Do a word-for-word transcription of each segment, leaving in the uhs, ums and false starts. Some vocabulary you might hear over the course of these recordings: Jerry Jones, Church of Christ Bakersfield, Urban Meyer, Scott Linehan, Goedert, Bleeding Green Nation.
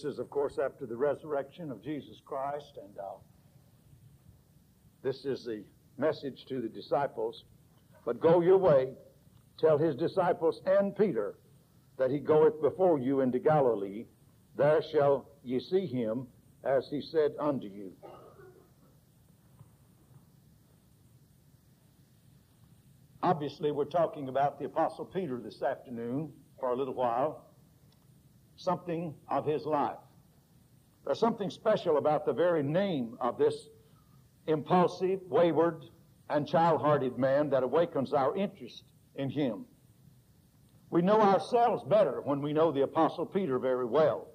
This is, of course, after the resurrection of Jesus Christ, and uh, this is the message to the disciples. But go your way, tell his disciples and Peter that he goeth before you into Galilee. There shall ye see him, as he said unto you. Obviously, we're talking about the Apostle Peter this afternoon for a little while, something of his life. There's something special about the very name of this impulsive, wayward, and child-hearted man that awakens our interest in him. We know ourselves better when we know the Apostle Peter very well.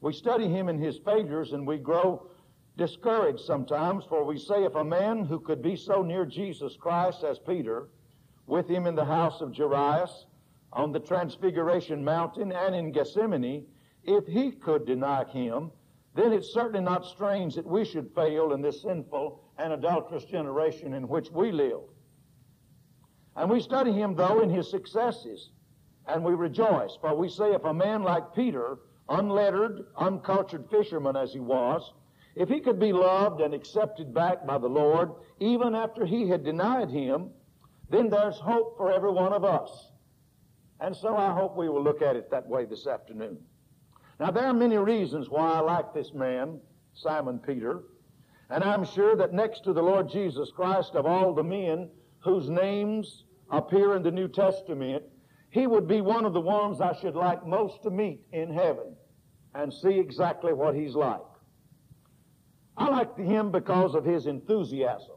We study him and his failures, and we grow discouraged sometimes, for we say, if a man who could be so near Jesus Christ as Peter, with him in the house of Jairus, on the Transfiguration Mountain, and in Gethsemane, if he could deny him, then it's certainly not strange that we should fail in this sinful and adulterous generation in which we live. And we study him, though, in his successes, and we rejoice, for we say, if a man like Peter, unlettered, uncultured fisherman as he was, if he could be loved and accepted back by the Lord, even after he had denied him, then there's hope for every one of us. And so I hope we will look at it that way this afternoon. Now, there are many reasons why I like this man, Simon Peter, and I'm sure that next to the Lord Jesus Christ, of all the men whose names appear in the New Testament, he would be one of the ones I should like most to meet in heaven and see exactly what he's like. I like him because of his enthusiasm.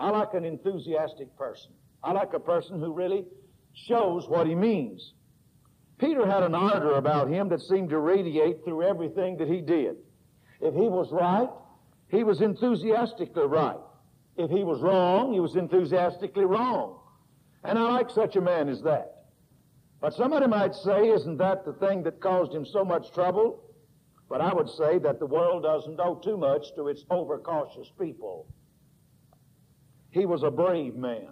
I like an enthusiastic person. I like a person who really shows what he means. Peter had an ardor about him that seemed to radiate through everything that he did. If he was right, he was enthusiastically right. If he was wrong, he was enthusiastically wrong. And I like such a man as that. But somebody might say, isn't that the thing that caused him so much trouble? But I would say that the world doesn't owe too much to its overcautious people. He was a brave man.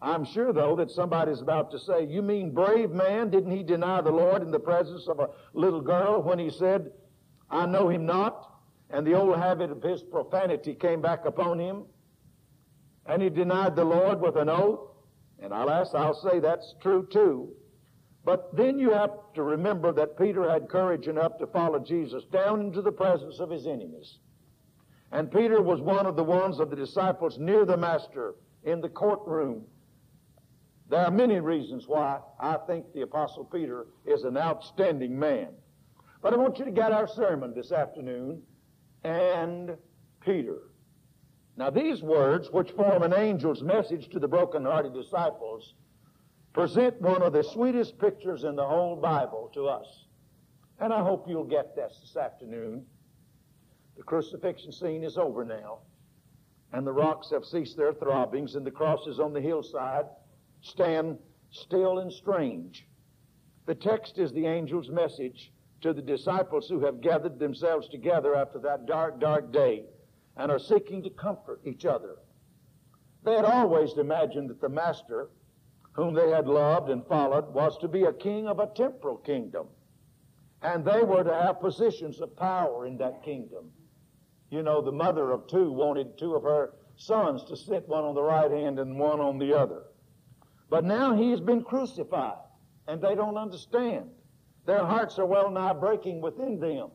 I'm sure, though, that somebody's about to say, you mean brave man? Didn't he deny the Lord in the presence of a little girl when he said, I know him not? And the old habit of his profanity came back upon him. And he denied the Lord with an oath. And I'll ask, I'll say that's true, too. But then you have to remember that Peter had courage enough to follow Jesus down into the presence of his enemies. And Peter was one of the ones of the disciples near the Master in the courtroom. There are many reasons why I think the Apostle Peter is an outstanding man. But I want you to get our sermon this afternoon, and Peter. Now, these words, which form an angel's message to the broken-hearted disciples, present one of the sweetest pictures in the whole Bible to us. And I hope you'll get this this afternoon. The crucifixion scene is over now, and the rocks have ceased their throbbings, and the crosses on the hillside stand still and strange. The text is the angel's message to the disciples who have gathered themselves together after that dark, dark day and are seeking to comfort each other. They had always imagined that the Master, whom they had loved and followed, was to be a king of a temporal kingdom, and they were to have positions of power in that kingdom. You know, the mother of two wanted two of her sons to sit one on the right hand and one on the other. But now he's been crucified, and they don't understand. Their hearts are well nigh breaking within them,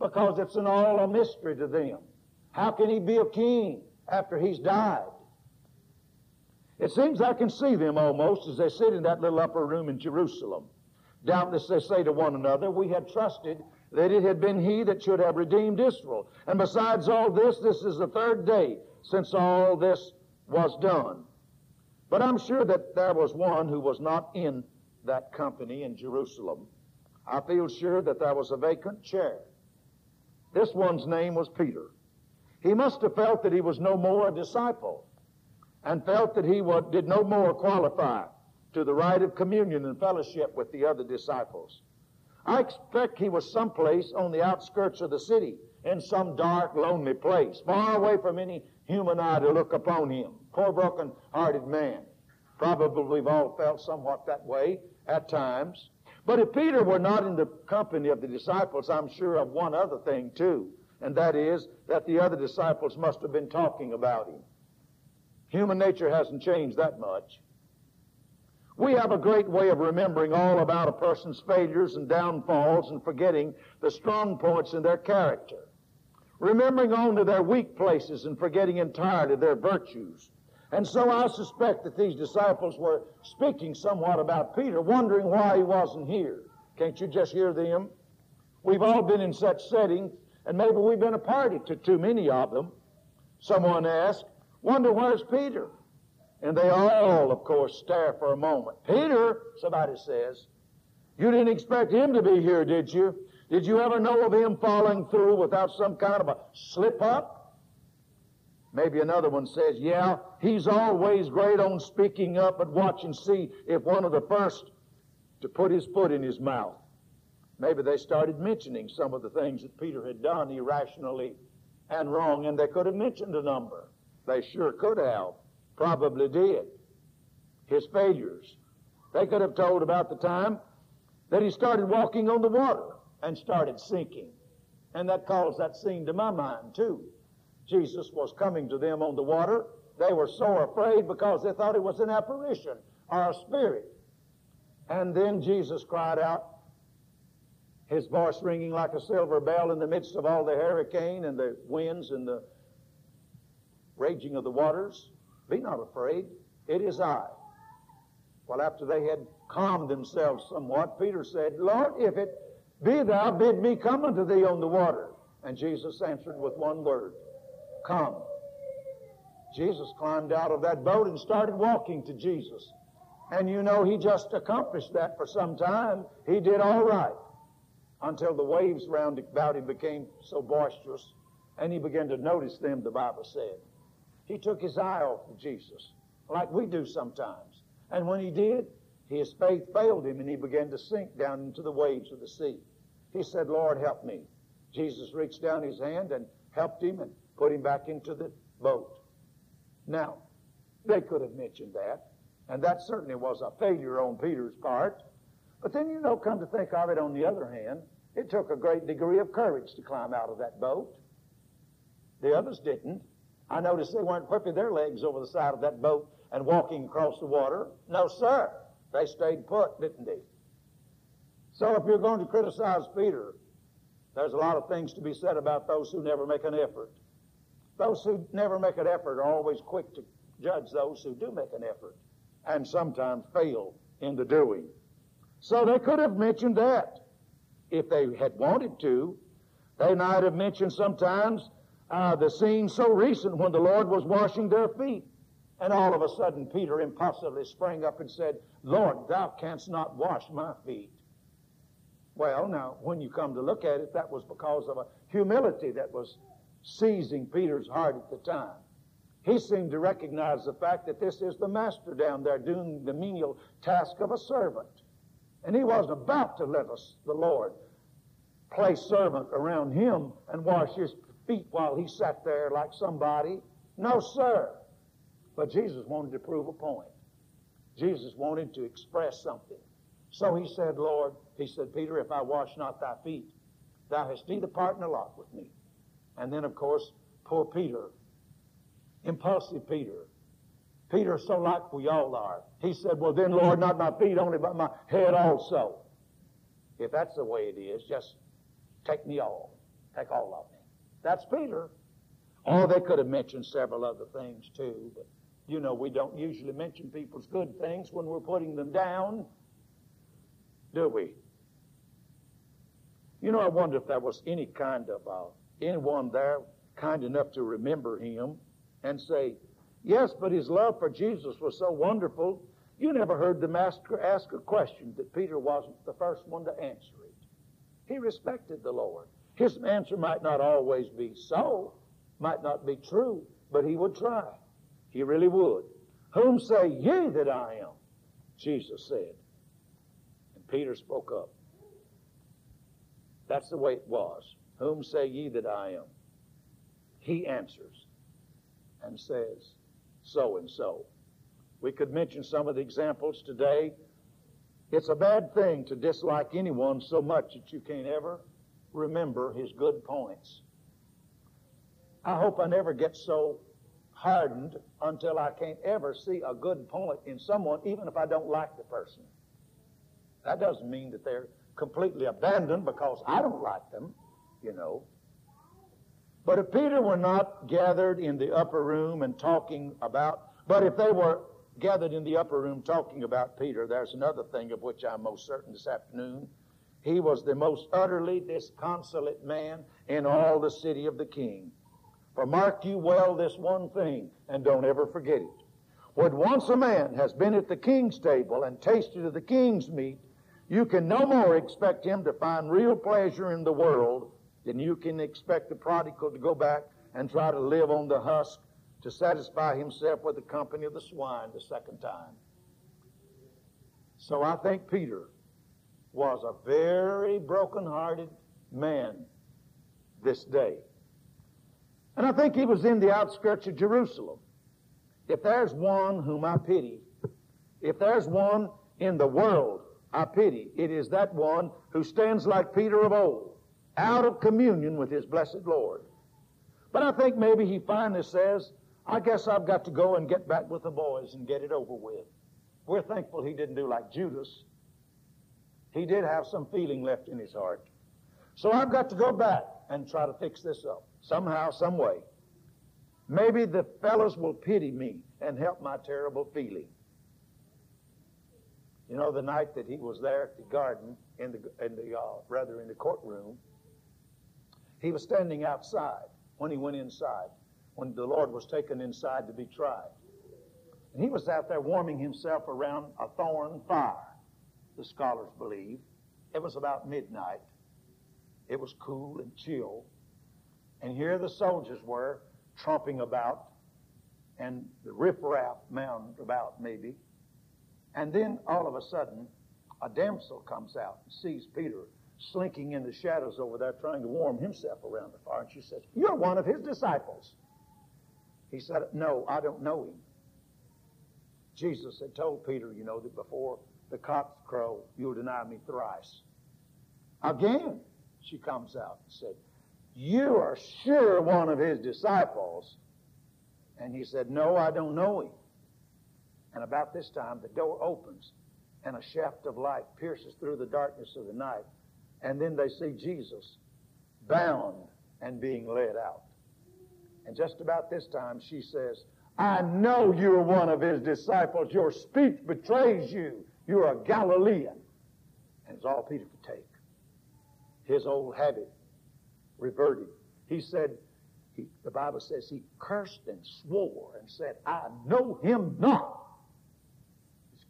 because it's an all a mystery to them. How can he be a king after he's died? It seems I can see them almost as they sit in that little upper room in Jerusalem. Doubtless they say to one another, we had trusted that it had been he that should have redeemed Israel. And besides all this, this is the third day since all this was done. But I'm sure that there was one who was not in that company in Jerusalem. I feel sure that there was a vacant chair. This one's name was Peter. He must have felt that he was no more a disciple and felt that he did no more qualify to the rite of communion and fellowship with the other disciples. I expect he was someplace on the outskirts of the city, in some dark, lonely place, far away from any human eye to look upon him. Poor broken-hearted man. Probably we've all felt somewhat that way at times. But if Peter were not in the company of the disciples, I'm sure of one other thing too, and that is that the other disciples must have been talking about him. Human nature hasn't changed that much. We have a great way of remembering all about a person's failures and downfalls and forgetting the strong points in their character, remembering only their weak places and forgetting entirely their virtues. And so I suspect that these disciples were speaking somewhat about Peter, wondering why he wasn't here. Can't you just hear them? We've all been in such settings, and maybe we've been a party to too many of them. Someone asked, "Wonder where's Peter?" And they all, of course, stare for a moment. "Peter," somebody says, "you didn't expect him to be here, did you? Did you ever know of him falling through without some kind of a slip-up?" Maybe another one says, "Yeah, he's always great on speaking up, but watch and see if one of the first to put his foot in his mouth." Maybe they started mentioning some of the things that Peter had done irrationally and wrong, and they could have mentioned a number. They sure could have, probably did. His failures. They could have told about the time that he started walking on the water and started sinking. And that caused that scene to my mind, too. Jesus was coming to them on the water. They were so afraid because they thought it was an apparition or a spirit. And then Jesus cried out, his voice ringing like a silver bell in the midst of all the hurricane and the winds and the raging of the waters, "Be not afraid, it is I." Well, after they had calmed themselves somewhat, Peter said, "Lord, if it be thou, bid me come unto thee on the water." And Jesus answered with one word, "Come." Jesus climbed out of that boat and started walking to Jesus. And you know, he just accomplished that for some time. He did all right until the waves round about him became so boisterous and he began to notice them, the Bible said. He took his eye off of Jesus, like we do sometimes. And when he did, his faith failed him and he began to sink down into the waves of the sea. He said, "Lord, help me." Jesus reached down his hand and helped him and put him back into the boat. Now, they could have mentioned that, and that certainly was a failure on Peter's part. But then, you know, come to think of it, on the other hand, it took a great degree of courage to climb out of that boat. The others didn't. I noticed they weren't whipping their legs over the side of that boat and walking across the water. No, sir. They stayed put, didn't they? So if you're going to criticize Peter, there's a lot of things to be said about those who never make an effort. Those who never make an effort are always quick to judge those who do make an effort and sometimes fail in the doing. So they could have mentioned that if they had wanted to. They might have mentioned sometimes uh, the scene so recent when the Lord was washing their feet, and all of a sudden Peter impulsively sprang up and said, "Lord, thou canst not wash my feet." Well, now, when you come to look at it, that was because of a humility that was seizing Peter's heart at the time. He seemed to recognize the fact that this is the master down there doing the menial task of a servant. And he wasn't about to let us, the Lord, play servant around him and wash his feet while he sat there like somebody. No, sir. But Jesus wanted to prove a point. Jesus wanted to express something. So he said, "Lord," he said, "Peter, if I wash not thy feet, thou hast neither part nor lot with me." And then, of course, poor Peter, impulsive Peter. Peter, so like we all are, he said, "Well then, Lord, not my feet only, but my head also. If that's the way it is, just take me all. Take all of me." That's Peter. Or they could have mentioned several other things too, but you know, we don't usually mention people's good things when we're putting them down, do we? You know, I wonder if there was any kind of... Uh, anyone there kind enough to remember him and say, "Yes, but his love for Jesus was so wonderful." You never heard the master ask a question that Peter wasn't the first one to answer it. He respected the Lord. His answer might not always be so, might not be true, but he would try. He really would. "Whom say ye that I am?" Jesus said. And Peter spoke up. That's the way it was. "Whom say ye that I am?" He answers and says, "So and so." We could mention some of the examples today It's a bad thing to dislike anyone so much that you can't ever remember his good points. I hope I never get so hardened until I can't ever see a good point in someone, even if I don't like the person. That doesn't mean that they're completely abandoned because I don't like them, you know. But if Peter were not gathered in the upper room and talking about, but if they were gathered in the upper room talking about Peter, there's another thing of which I'm most certain this afternoon. He was the most utterly disconsolate man in all the city of the king. For mark you well this one thing, and don't ever forget it. When once a man has been at the king's table and tasted of the king's meat, you can no more expect him to find real pleasure in the world than you can expect the prodigal to go back and try to live on the husk to satisfy himself with the company of the swine the second time. So I think Peter was a very broken-hearted man this day. And I think he was in the outskirts of Jerusalem. If there's one whom I pity, if there's one in the world I pity, it is that one who stands like Peter of old, out of communion with his blessed Lord. But I think maybe he finally says, I guess I've got to go and get back with the boys and get it over with. We're thankful he didn't do like Judas. He did have some feeling left in his heart. So I've got to go back and try to fix this up somehow, some way. Maybe the fellows will pity me and help my terrible feeling. You know, the night that he was there at the garden, in the, in the uh, rather in the courtroom, he was standing outside when he went inside, when the Lord was taken inside to be tried. And he was out there warming himself around a thorn fire, the scholars believe. It was about midnight. It was cool and chill. And here the soldiers were tromping about, and the riffraff mound about maybe. And then all of a sudden, a damsel comes out and sees Peter slinking in the shadows over there trying to warm himself around the fire. And she says, you're one of his disciples. He said, no, I don't know him. Jesus had told Peter, you know, that before the cock crow, you'll deny me thrice. Again, she comes out and said, you are sure one of his disciples. And he said, no, I don't know him. And about this time, the door opens, and a shaft of light pierces through the darkness of the night. And then they see Jesus bound and being led out. And just about this time, she says, I know you're one of his disciples. Your speech betrays you. You're a Galilean. And it's all Peter could take. His old habit reverted. He said, he, the Bible says, he cursed and swore and said, I know him not.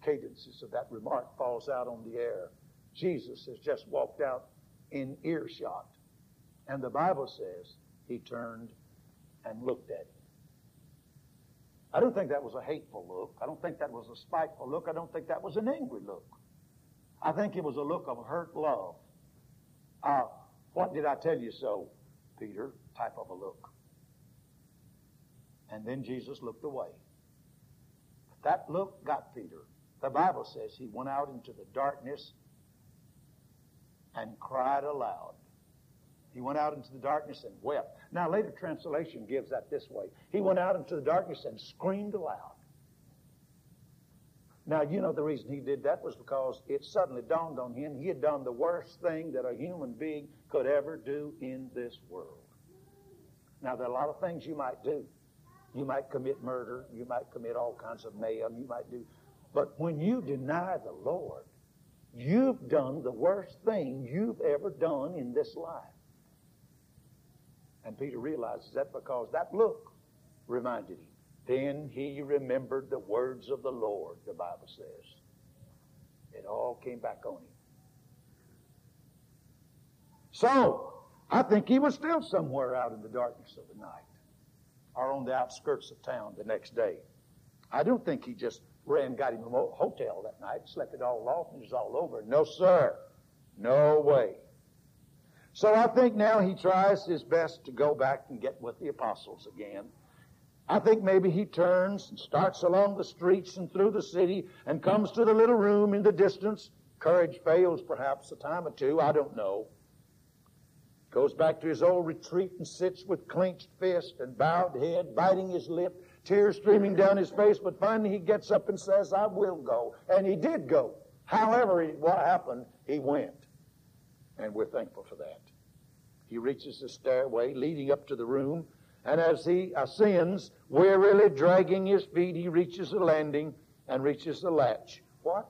Cadences of that remark falls out on the air. Jesus has just walked out in earshot. And the Bible says he turned and looked at him. I don't think that was a hateful look. I don't think that was a spiteful look. I don't think that was an angry look. I think it was a look of hurt love. Uh, what did I tell you so, Peter? Type of a look. And then Jesus looked away. That look got Peter. The Bible says he went out into the darkness and cried aloud. He went out into the darkness and wept. Now, later translation gives that this way. He went out into the darkness and screamed aloud. Now, you know the reason he did that was because it suddenly dawned on him he had done the worst thing that a human being could ever do in this world. Now, there are a lot of things you might do. You might commit murder. You might commit all kinds of mayhem. You might do... But when you deny the Lord, you've done the worst thing you've ever done in this life. And Peter realizes that because that look reminded him. Then he remembered the words of the Lord, the Bible says. It all came back on him. So, I think he was still somewhere out in the darkness of the night or on the outskirts of town the next day. I don't think he just... Ran got him a hotel that night, slept it all off, and it was all over. No, sir. No way. So I think now he tries his best to go back and get with the apostles again. I think maybe he turns and starts along the streets and through the city and comes to the little room in the distance Courage fails perhaps a time or two, I don't know. Goes back to his old retreat and sits with clenched fist and bowed head, biting his lip, tears streaming down his face, but finally he gets up and says, I will go. And he did go. However, what happened, he went. And we're thankful for that. He reaches the stairway leading up to the room, and as he ascends, wearily dragging his feet, he reaches the landing and reaches the latch. What?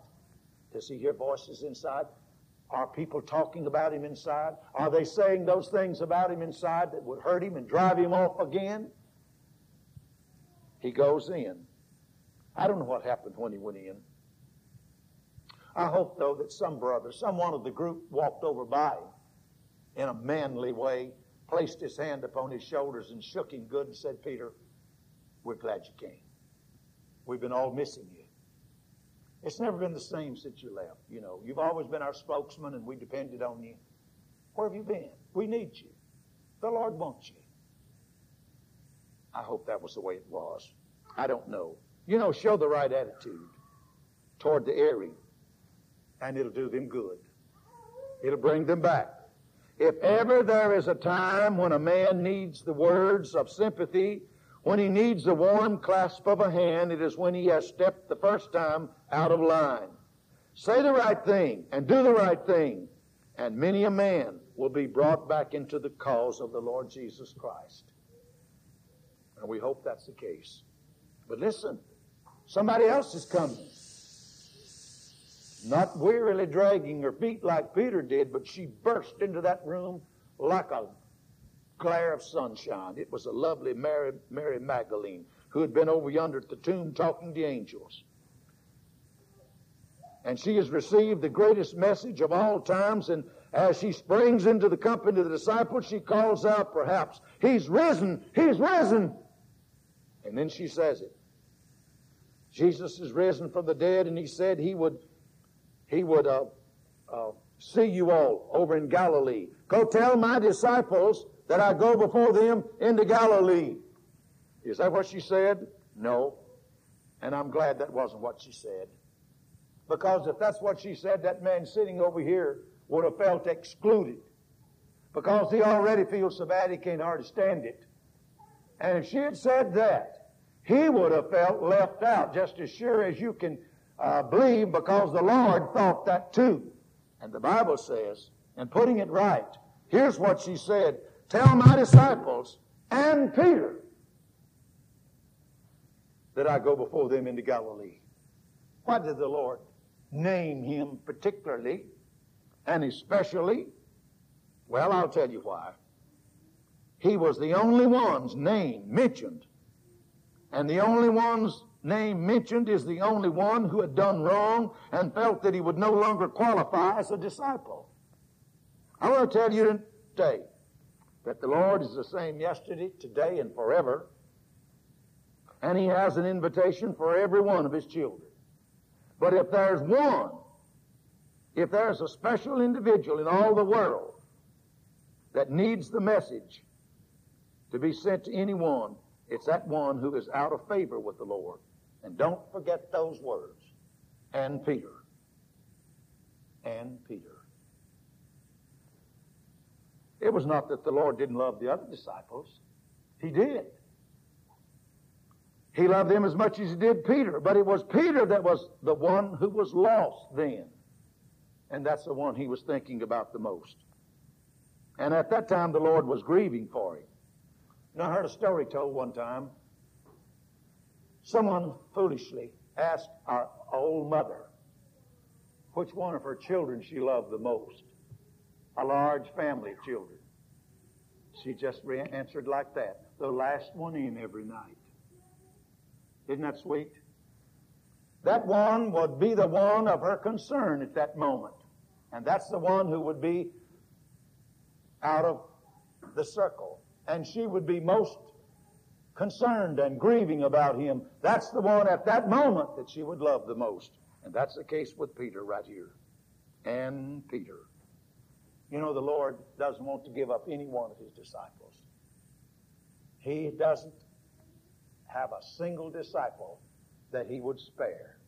Does he hear voices inside? Are people talking about him inside? Are they saying those things about him inside that would hurt him and drive him off again? He goes in. I don't know what happened when he went in. I hope, though, that some brother, someone of the group walked over by him in a manly way, placed his hand upon his shoulders and shook him good and said, Peter, we're glad you came. We've been all missing you. It's never been the same since you left. You know, you've always been our spokesman and we depended on you. Where have you been? We need you. The Lord wants you. I hope that was the way it was. I don't know. You know, show the right attitude toward the area and it'll do them good. It'll bring them back. If ever there is a time when a man needs the words of sympathy, when he needs the warm clasp of a hand, it is when he has stepped the first time out of line. Say the right thing and do the right thing, and many a man will be brought back into the cause of the Lord Jesus Christ. And we hope that's the case. But listen, somebody else is coming. Not wearily dragging her feet like Peter did, but she burst into that room like a glare of sunshine. It was a lovely Mary, Mary Magdalene who had been over yonder at the tomb talking to angels. And she has received the greatest message of all times, and as she springs into the company of the disciples, she calls out perhaps, He's risen! He's risen! And then she says it. Jesus is risen from the dead, and he said he would He would uh, uh, see you all over in Galilee. Go tell my disciples that I go before them into Galilee. Is that what she said? No. And I'm glad that wasn't what she said. Because if that's what she said, that man sitting over here would have felt excluded. Because he already feels so bad he can't hardly stand it. And if she had said that, he would have felt left out, just as sure as you can Uh, believe, because the Lord thought that too. And the Bible says, and putting it right, here's what she said, tell my disciples and Peter that I go before them into Galilee. Why did the Lord name him particularly and especially? Well, I'll tell you why. He was the only one's name mentioned, and the only one's name mentioned is the only one who had done wrong and felt that he would no longer qualify as a disciple. I want to tell you today that the Lord is the same yesterday, today, and forever, and he has an invitation for every one of his children. But if there's one, if there's a special individual in all the world that needs the message to be sent to anyone, it's that one who is out of favor with the Lord. And don't forget those words. And Peter. And Peter. It was not that the Lord didn't love the other disciples. He did. He loved them as much as he did Peter. But it was Peter that was the one who was lost then. And that's the one he was thinking about the most. And at that time the Lord was grieving for him. And I heard a story told one time. Someone foolishly asked our old mother which one of her children she loved the most, a large family of children. She just answered like that, the last one in every night. Isn't that sweet? That one would be the one of her concern at that moment, and that's the one who would be out of the circle, and she would be most concerned and grieving about him. That's the one at that moment that she would love the most. And that's the case with Peter right here. And Peter. You know, the Lord doesn't want to give up any one of his disciples. He doesn't have a single disciple that he would spare.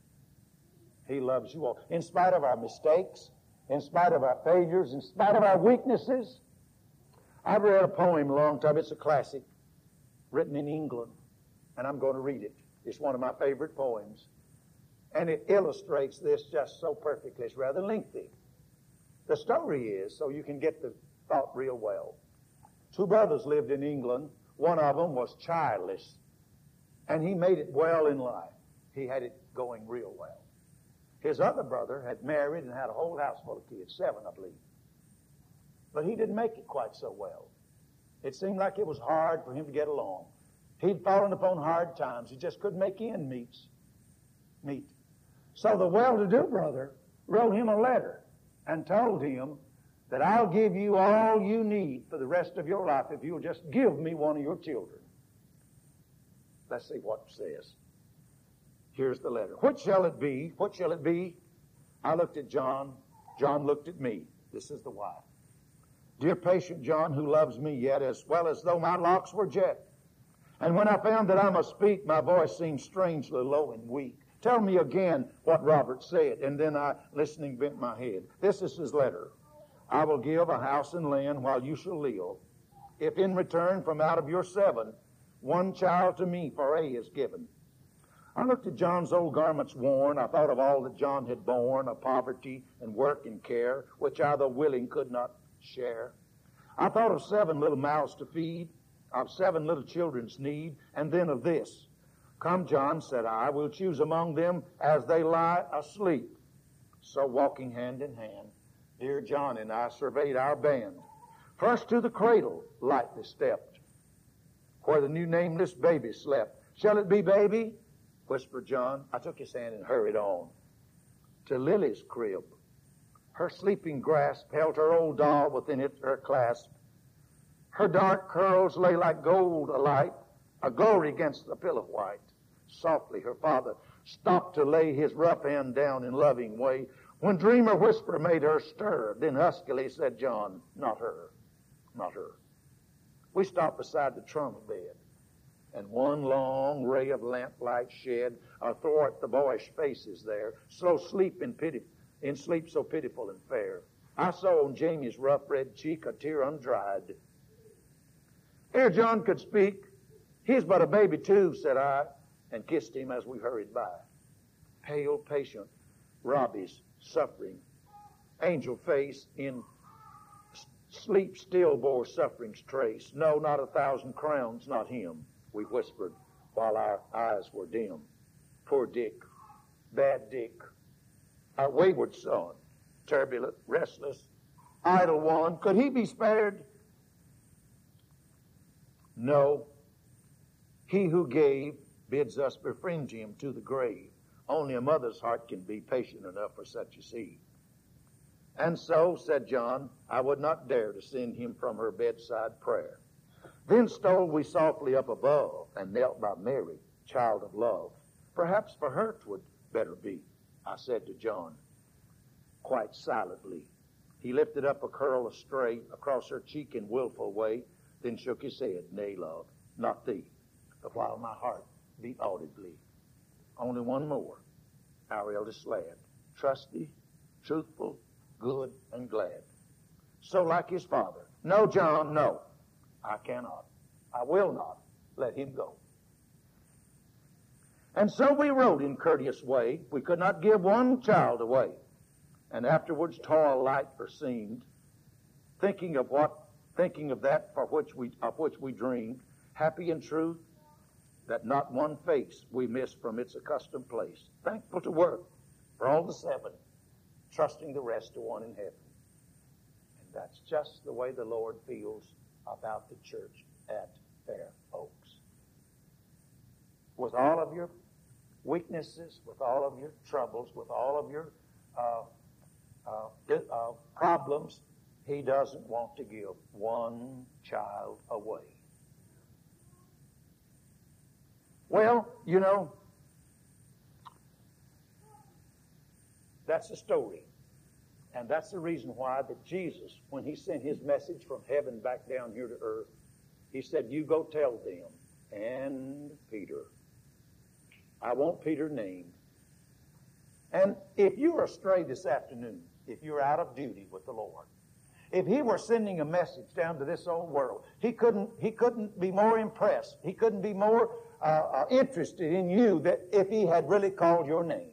He loves you all. In spite of our mistakes, in spite of our failures, in spite of our weaknesses. I've read a poem a long time. It's a classic written in England, and I'm going to read it. It's one of my favorite poems, and it illustrates this just so perfectly. It's rather lengthy. The story is, so you can get the thought real well. Two brothers lived in England. One of them was childless, and he made it well in life. He had it going real well. His other brother had married and had a whole house full of kids, seven, I believe. But he didn't make it quite so well. It seemed like it was hard for him to get along. He'd fallen upon hard times. He just couldn't make end meets, meet. So the well-to-do brother wrote him a letter and told him that I'll give you all you need for the rest of your life if you'll just give me one of your children. Let's see what it says. Here's the letter. What shall it be? What shall it be? I looked at John. John looked at me. This is the wife. Dear patient John, who loves me yet as well as though my locks were jet. And when I found that I must speak, my voice seemed strangely low and weak. Tell me again what Robert said. And then I, listening, bent my head. This is his letter. I will give a house and land while you shall live. If in return from out of your seven, one child to me for a is given. I looked at John's old garments worn. I thought of all that John had borne, of poverty and work and care, which I, though willing, could not share. I thought of seven little mouths to feed, of seven little children's need, and then of this. Come, John, said I, we'll choose among them as they lie asleep. So walking hand in hand, dear John and I surveyed our band. First to the cradle lightly stepped, where the new nameless baby slept. Shall it be, baby? Whispered John. I took his hand and hurried on. To Lily's crib, her sleeping grasp held her old doll within it, her clasp. Her dark curls lay like gold alight, a glory against the pillow white. Softly her father stopped to lay his rough hand down in loving way. When dreamer whisper made her stir, then huskily said John, not her, not her. We stopped beside the trauma bed, and one long ray of lamplight shed athwart the boyish faces there, so sleep and pity. In sleep so pitiful and fair. I saw on Jamie's rough red cheek a tear undried. Ere John could speak, he's but a baby too, said I, and kissed him as we hurried by. Pale, patient, Robbie's suffering, angel face in sleep still bore suffering's trace. No, not a thousand crowns, not him, we whispered while our eyes were dim. Poor Dick, bad Dick. Our wayward son, turbulent, restless, idle one, could he be spared? No. He who gave bids us befriend him to the grave. Only a mother's heart can be patient enough for such a seed. And so, said John, I would not dare to send him from her bedside prayer. Then stole we softly up above and knelt by Mary, child of love. Perhaps for her 'twould better be. I said to John, quite silently. He lifted up a curl astray across her cheek in willful way, then shook his head. Nay, love, not thee. But while my heart beat audibly, only one more, our eldest lad, trusty, truthful, good, and glad. So like his father. No, John, no. I cannot. I will not let him go. And so we rode in courteous way. We could not give one child away. And afterwards toil light seemed, thinking of what, thinking of that for which we, of which we dreamed, happy in truth, that not one face we missed from its accustomed place. Thankful to work for all the seven, trusting the rest to one in heaven. And that's just the way the Lord feels about the church at Fair Oaks. With all of your weaknesses, with all of your troubles, with all of your uh, uh, uh, problems, he doesn't want to give one child away. Well, you know, that's the story. And that's the reason why that Jesus, when he sent his message from heaven back down here to earth, he said, you go tell them. And Peter. I want Peter named. And if you are astray this afternoon, if you're out of duty with the Lord, if he were sending a message down to this old world, he couldn't, he couldn't be more impressed. He couldn't be more uh, interested in you that if he had really called your name.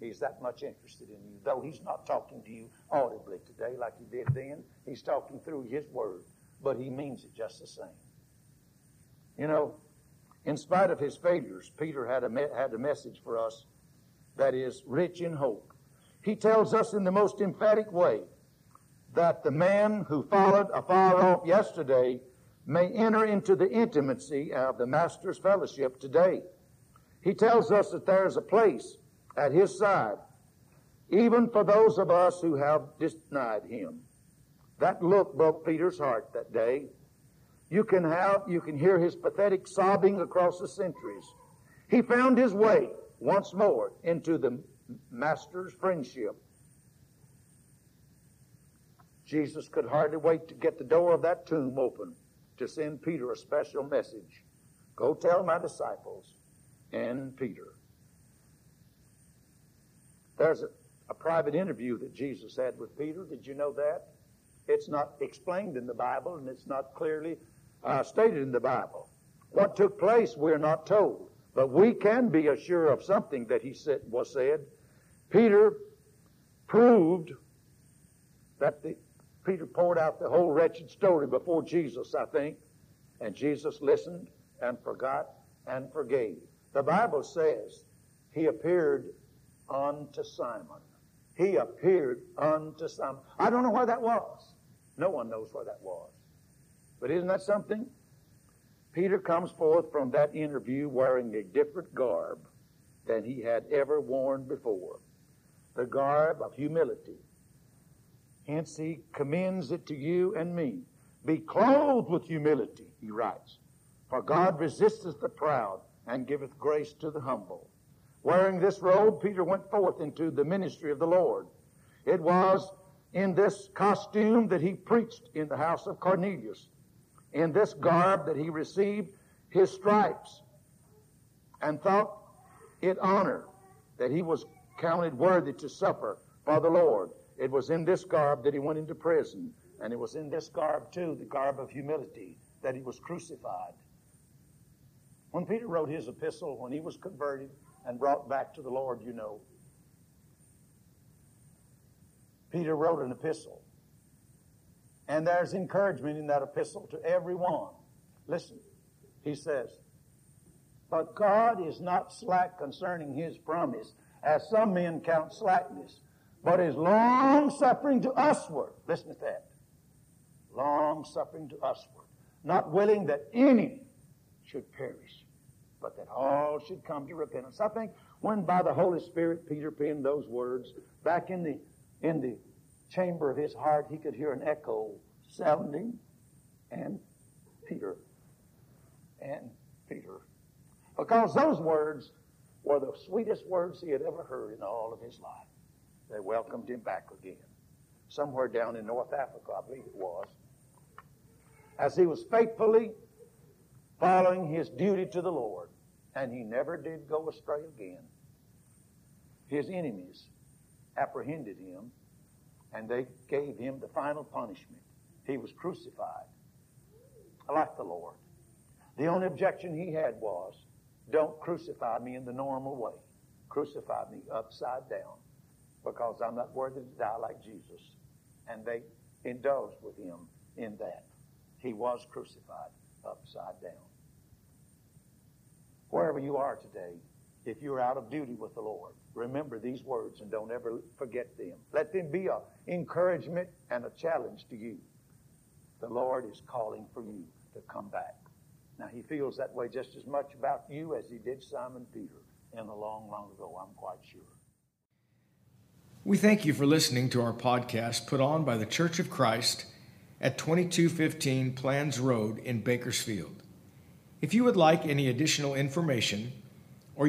He's that much interested in you, though he's not talking to you audibly today like he did then. He's talking through his word, but he means it just the same. You know, in spite of his failures, Peter had a, me- had a message for us that is rich in hope. He tells us in the most emphatic way that the man who followed afar off yesterday may enter into the intimacy of the Master's fellowship today. He tells us that there is a place at his side, even for those of us who have denied him. That look broke Peter's heart that day. You can have, you can hear his pathetic sobbing across the centuries. He found his way once more into the Master's friendship. Jesus could hardly wait to get the door of that tomb open to send Peter a special message. Go tell my disciples and Peter. There's a, a private interview that Jesus had with Peter. Did you know that? It's not explained in the Bible, and it's not clearly uh, stated in the Bible. What took place, we're not told. But we can be assured of something that he said, was said. Peter proved that the, Peter poured out the whole wretched story before Jesus, I think. And Jesus listened and forgot and forgave. The Bible says he appeared unto Simon. He appeared unto Simon. I don't know where that was. No one knows where that was. But isn't that something? Peter comes forth from that interview wearing a different garb than he had ever worn before, the garb of humility. Hence he commends it to you and me. Be clothed with humility, he writes, for God resisteth the proud and giveth grace to the humble. Wearing this robe, Peter went forth into the ministry of the Lord. It was in this costume that he preached in the house of Cornelius, in this garb that he received his stripes, and thought it honor that he was counted worthy to suffer for the Lord. It was in this garb that he went into prison, and it was in this garb, too, the garb of humility, that he was crucified. When Peter wrote his epistle, when he was converted and brought back to the Lord, you know, Peter wrote an epistle. And there's encouragement in that epistle to everyone. Listen, he says, but God is not slack concerning his promise, as some men count slackness, but is long-suffering to usward. Listen to that. Long-suffering to usward. Not willing that any should perish, but that all should come to repentance. I think when by the Holy Spirit Peter penned those words, back in the in the chamber of his heart, he could hear an echo sounding, and Peter, and Peter. Because those words were the sweetest words he had ever heard in all of his life. They welcomed him back again, somewhere down in North Africa, I believe it was, as he was faithfully following his duty to the Lord, and he never did go astray again. His enemies apprehended him, and they gave him the final punishment. He was crucified. I like the Lord. The only objection he had was, don't crucify me in the normal way. Crucify me upside down, because I'm not worthy to die like Jesus. And they indulged with him in that. He was crucified upside down. Wherever you are today, if you're out of duty with the Lord, remember these words and don't ever forget them. Let them be an encouragement and a challenge to you. The Lord is calling for you to come back. Now, he feels that way just as much about you as he did Simon Peter in a long, long ago, I'm quite sure. We thank you for listening to our podcast put on by the Church of Christ at twenty-two fifteen Plans Road in Bakersfield. If you would like any additional information, or